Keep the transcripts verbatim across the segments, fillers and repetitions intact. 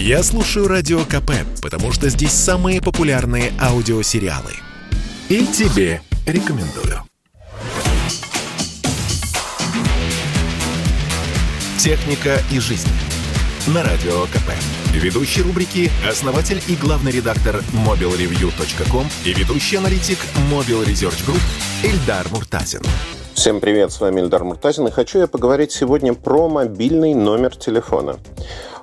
Я слушаю Радио КП, потому что здесь самые популярные аудиосериалы. И тебе рекомендую. «Техника и жизнь» на Радио КП. Ведущий рубрики – основатель и главный редактор мобайл ревью точка ком и ведущий аналитик Mobile Research Group Эльдар Муртазин. Всем привет, с вами Эльдар Муртазин, и хочу я поговорить сегодня про мобильный номер телефона.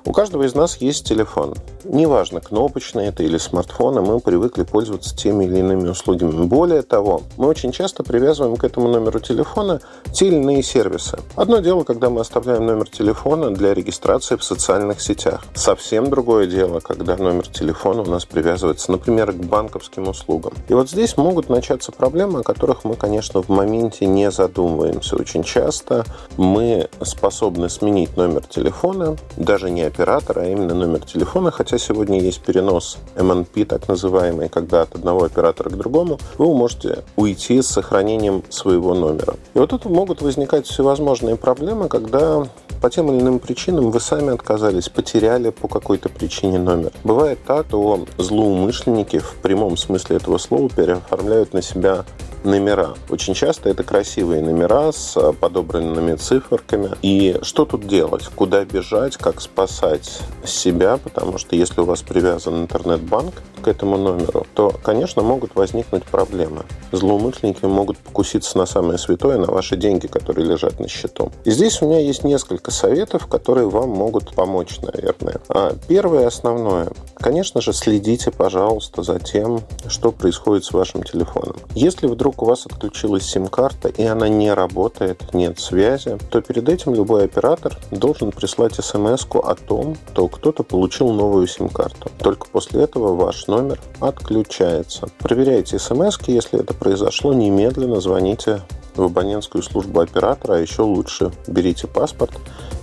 У каждого из нас есть телефон. Неважно, кнопочный это или смартфон, а мы привыкли пользоваться теми или иными услугами. Более того, мы очень часто привязываем к этому номеру телефона те или иные сервисы. Одно дело, когда мы оставляем номер телефона для регистрации в социальных сетях. Совсем другое дело, когда номер телефона у нас привязывается, например, к банковским услугам. И вот здесь могут начаться проблемы, о которых мы, конечно, в моменте не задумываемся. Задумываемся очень часто. Мы способны сменить номер телефона, даже не оператора, а именно номер телефона, хотя сегодня есть перенос эм эн пи, так называемый, когда от одного оператора к другому вы можете уйти с сохранением своего номера. И вот тут могут возникать всевозможные проблемы, когда по тем или иным причинам вы сами отказались, потеряли по какой-то причине номер. Бывает так, что злоумышленники в прямом смысле этого слова переоформляют на себя номера. Очень часто это красивые номера с подобранными циферками. И что тут делать? Куда бежать? Как спасать себя? Потому что если у вас привязан интернет-банк к этому номеру, то, конечно, могут возникнуть проблемы. Злоумышленники могут покуситься на самое святое, на ваши деньги, которые лежат на счету. И здесь у меня есть несколько советов, которые вам могут помочь, наверное. А первое основное. Конечно же, следите, пожалуйста, за тем, что происходит с вашим телефоном. Если вдруг у вас отключилась сим-карта и она не работает, нет связи, то перед этим любой оператор должен прислать смс-ку о том, что кто-то получил новую сим-карту. Только после этого ваш номер отключается. Проверяйте смс-ки, если это произошло, немедленно звоните в абонентскую службу оператора, а еще лучше берите паспорт,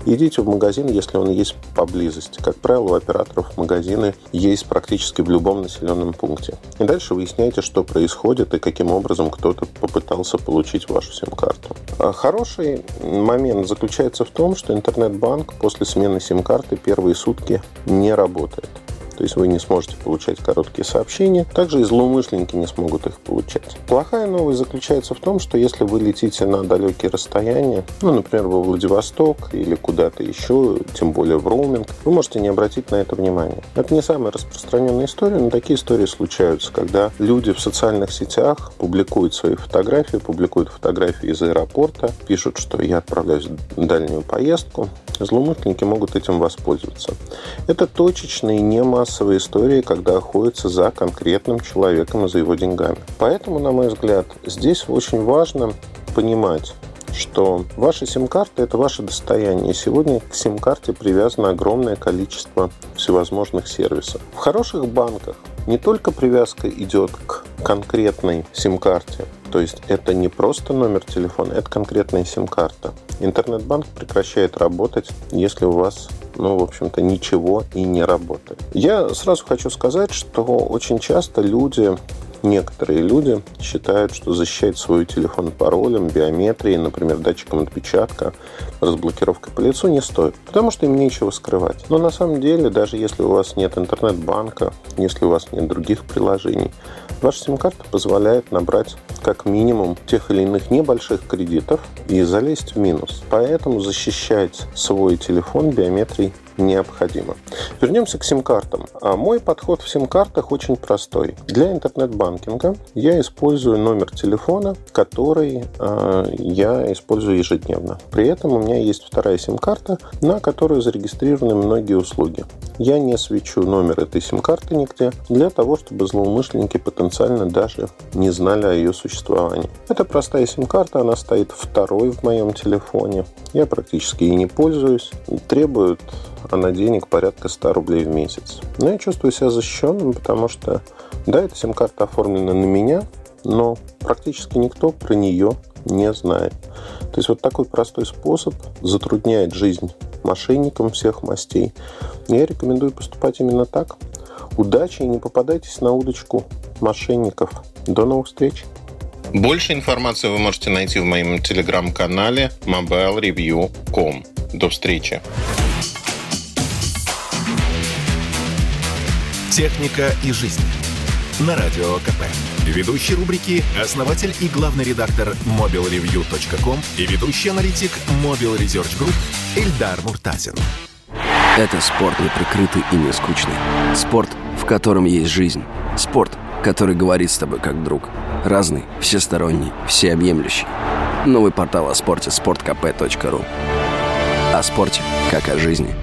идите в магазин, если он есть поблизости. Как правило, у операторов магазины есть практически в любом населенном пункте. И дальше выясняйте, что происходит и каким образом кто-то попытался получить вашу сим-карту. Хороший момент заключается в том, что интернет-банк после смены сим-карты первые сутки не работает. То есть вы не сможете получать короткие сообщения. Также и злоумышленники не смогут их получать. Плохая новость заключается в том, что если вы летите на далекие расстояния, ну, например, во Владивосток или куда-то еще, тем более в роуминг, вы можете не обратить на это внимание. Это не самая распространенная история, но такие истории случаются, когда люди в социальных сетях публикуют свои фотографии, публикуют фотографии из аэропорта, пишут, что я отправляюсь в дальнюю поездку. Злоумышленники могут этим воспользоваться. Это точечные, не массовые истории, когда охотятся за конкретным человеком и за его деньгами. Поэтому, на мой взгляд, здесь очень важно понимать, что ваши сим-карты – это ваше достояние. Сегодня к сим-карте привязано огромное количество всевозможных сервисов. В хороших банках не только привязка идет к конкретной сим-карте, то есть это не просто номер телефона, это конкретная сим-карта. Интернет-банк прекращает работать, если у вас, ну, в общем-то, ничего и не работает. Я сразу хочу сказать, что очень часто люди... Некоторые люди считают, что защищать свой телефон паролем, биометрией, например, датчиком отпечатка, разблокировкой по лицу не стоит, потому что им нечего скрывать. Но на самом деле, даже если у вас нет интернет-банка, если у вас нет других приложений, ваша сим-карта позволяет набрать как минимум тех или иных небольших кредитов и залезть в минус. Поэтому защищать свой телефон биометрией необходимо. Вернемся к сим-картам. А мой подход в сим-картах очень простой. Для интернет-банкинга я использую номер телефона, который э, я использую ежедневно. При этом у меня есть вторая сим-карта, на которую зарегистрированы многие услуги. Я не свечу номер этой сим-карты нигде, для того, чтобы злоумышленники потенциально даже не знали о ее существовании. Это простая сим-карта, она стоит второй в моем телефоне. Я практически ей не пользуюсь. Требует она денег порядка сто рублей в месяц. Но я чувствую себя защищенным, потому что, да, эта сим-карта оформлена на меня, но практически никто про нее не знает. То есть вот такой простой способ затрудняет жизнь мошенникам всех мастей. Я рекомендую поступать именно так. Удачи и не попадайтесь на удочку мошенников. До новых встреч! Больше информации вы можете найти в моем телеграм-канале мобайл ревью точка ком. До встречи! Техника и жизнь. На Радио КП. Ведущий рубрики – основатель и главный редактор мобайл ревью точка ком и ведущий аналитик Mobile Research Group Эльдар Муртазин. Это спорт неприкрытый и не скучный. Спорт, в котором есть жизнь. Спорт, который говорит с тобой как друг. Разный, всесторонний, всеобъемлющий. Новый портал о спорте – спорткп точка ру. О спорте, как о жизни.